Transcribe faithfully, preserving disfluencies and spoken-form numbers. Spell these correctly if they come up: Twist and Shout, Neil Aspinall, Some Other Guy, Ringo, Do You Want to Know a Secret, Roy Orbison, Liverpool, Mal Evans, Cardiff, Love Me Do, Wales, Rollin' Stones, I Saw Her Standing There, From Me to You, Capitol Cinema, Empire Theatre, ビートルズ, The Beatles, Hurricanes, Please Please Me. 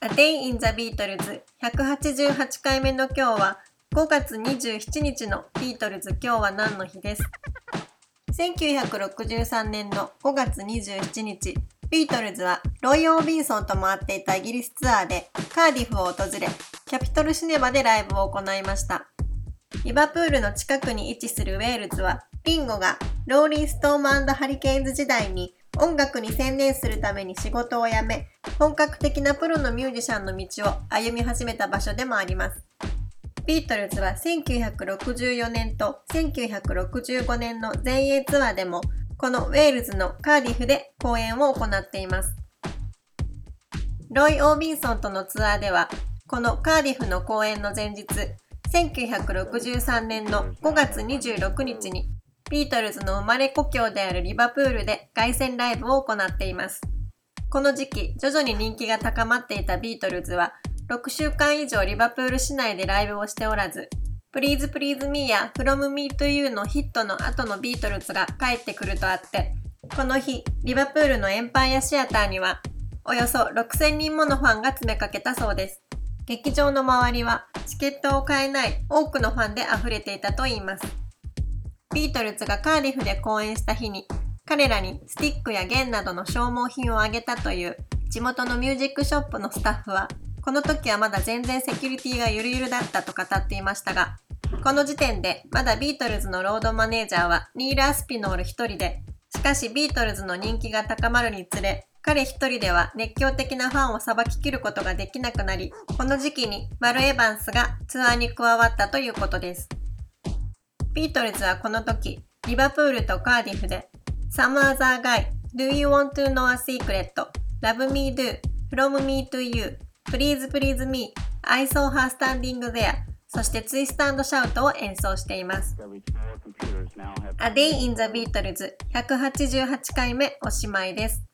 A Day in the Beatles ひゃくはちじゅうはちかいめの今日はごがつにじゅうしちにちのビートルズ今日は何の日です。せんきゅうひゃくろくじゅうさんねんのごがつにじゅうしちにち、ビートルズはロイ・オービンソンと回っていたイギリスツアーでカーディフを訪れ、キャピトルシネマでライブを行いました。リバプールの近くに位置するウェールズは、リンゴがローリン・ストーン&ハリケーンズ時代に音楽に専念するために仕事を辞め、本格的なプロのミュージシャンの道を歩み始めた場所でもあります。ビートルズはせんきゅうひゃくろくじゅうよねんとせんきゅうひゃくろくじゅうごねんの全英ツアーでも、このウェールズのカーディフで公演を行っています。ロイ・オービンソンとのツアーでは、このカーディフの公演の前日、せんきゅうひゃくろくじゅうさんねんのごがつにじゅうろくにちに、ビートルズの生まれ故郷であるリバプールで凱旋ライブを行っています。この時期、徐々に人気が高まっていたビートルズは、ろくしゅうかん以上リバプール市内でライブをしておらず、Please Please Me や From Me to You のヒットの後のビートルズが帰ってくるとあって、この日、リバプールのエンパイアシアターには、およそろくせんにんものファンが詰めかけたそうです。劇場の周りは、チケットを買えない多くのファンで溢れていたといいます。ビートルズがカーディフで公演した日に、彼らにスティックや弦などの消耗品をあげたという地元のミュージックショップのスタッフは、この時はまだ全然セキュリティがゆるゆるだったと語っていましたが、この時点でまだビートルズのロードマネージャーはニール・アスピノール一人で、しかしビートルズの人気が高まるにつれ、彼一人では熱狂的なファンをさばききることができなくなり、この時期にバル・エヴァンスがツアーに加わったということです。ビートルズはこの時、リバプールとカーディフで Some Other Guy, Do You Want to Know a Secret, Love Me Do, From Me to You, Please Please Me, I Saw Her Standing There、そしてツイスト&シャウトを演奏しています。A Day in the Beatles ひゃくはちじゅうはちかいめおしまいです。